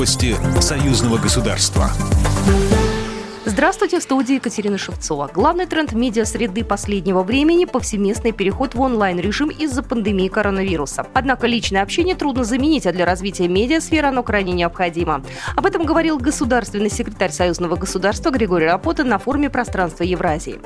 Новости союзного государства. Здравствуйте, в студии Екатерина Шевцова. Главный тренд медиа-среды последнего времени – повсеместный переход в онлайн-режим из-за пандемии коронавируса. Однако личное общение трудно заменить, а для развития медиасферы оно крайне необходимо. Об этом говорил государственный секретарь союзного государства Григорий Рапота на форуме «Пространство Евразии».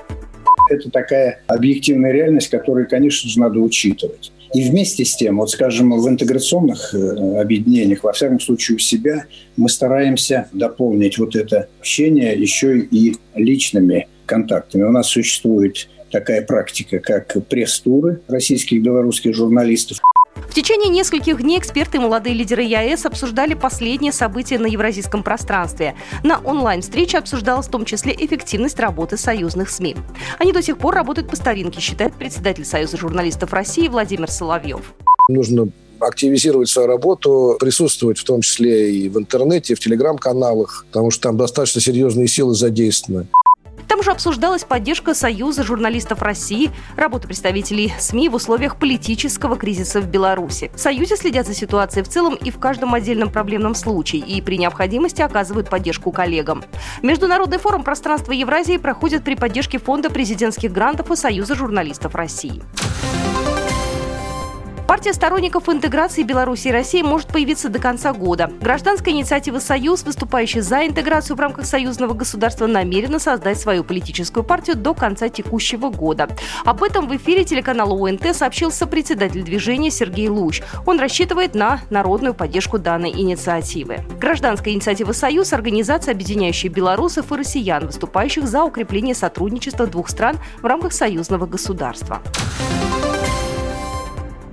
Это такая объективная реальность, которую, конечно же, надо учитывать. И вместе с тем, вот, скажем, в интеграционных объединениях, во всяком случае у себя, мы стараемся дополнить вот это общение еще и личными контактами. У нас существует такая практика, как пресс-туры российских и белорусских журналистов. В течение нескольких дней эксперты и молодые лидеры ЕАЭС обсуждали последние события на евразийском пространстве. На онлайн-встрече обсуждалась в том числе эффективность работы союзных СМИ. Они до сих пор работают по старинке, считает председатель Союза журналистов России Владимир Соловьев. Нужно активизировать свою работу, присутствовать в том числе и в интернете, и в телеграм-каналах, потому что там достаточно серьезные силы задействованы. Там же обсуждалась поддержка Союза журналистов России, работа представителей СМИ в условиях политического кризиса в Беларуси. В Союзе следят за ситуацией в целом и в каждом отдельном проблемном случае, и при необходимости оказывают поддержку коллегам. Международный форум «Пространство Евразии» проходит при поддержке Фонда президентских грантов и Союза журналистов России. Партия сторонников интеграции Беларуси и России может появиться до конца года. Гражданская инициатива «Союз», выступающая за интеграцию в рамках союзного государства, намерена создать свою политическую партию до конца текущего года. Об этом в эфире телеканала ОНТ сообщил сопредседатель движения Сергей Луч. Он рассчитывает на народную поддержку данной инициативы. Гражданская инициатива «Союз» – организация, объединяющая белорусов и россиян, выступающих за укрепление сотрудничества двух стран в рамках союзного государства.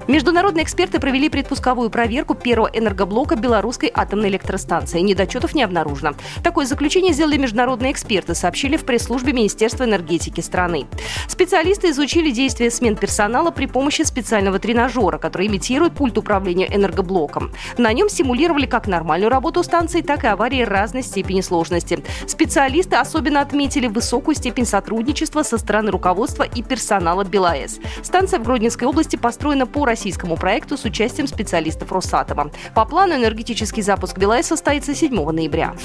Международные эксперты провели предпусковую проверку первого энергоблока белорусской атомной электростанции. Недочетов не обнаружено. Такое заключение сделали международные эксперты, сообщили в пресс-службе Министерства энергетики страны. Специалисты изучили действия смен персонала при помощи специального тренажера, который имитирует пульт управления энергоблоком. На нем симулировали как нормальную работу станции, так и аварии разной степени сложности. Специалисты особенно отметили высокую степень сотрудничества со стороны руководства и персонала БелАЭС. Станция в Гродненской области построена по российскому проекту с участием специалистов Росатома. По плану энергетический запуск БелАЭС состоится 7 ноября.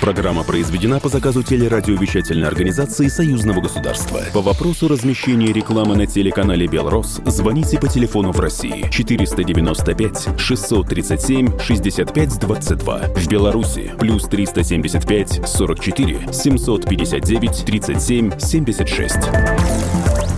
Программа произведена по заказу телерадиовещательной организации Союзного государства. По вопросу размещения рекламы на телеканале «Белрос» звоните по телефону в России 495 637 65 22. В Беларуси плюс 375 44 759 37 76.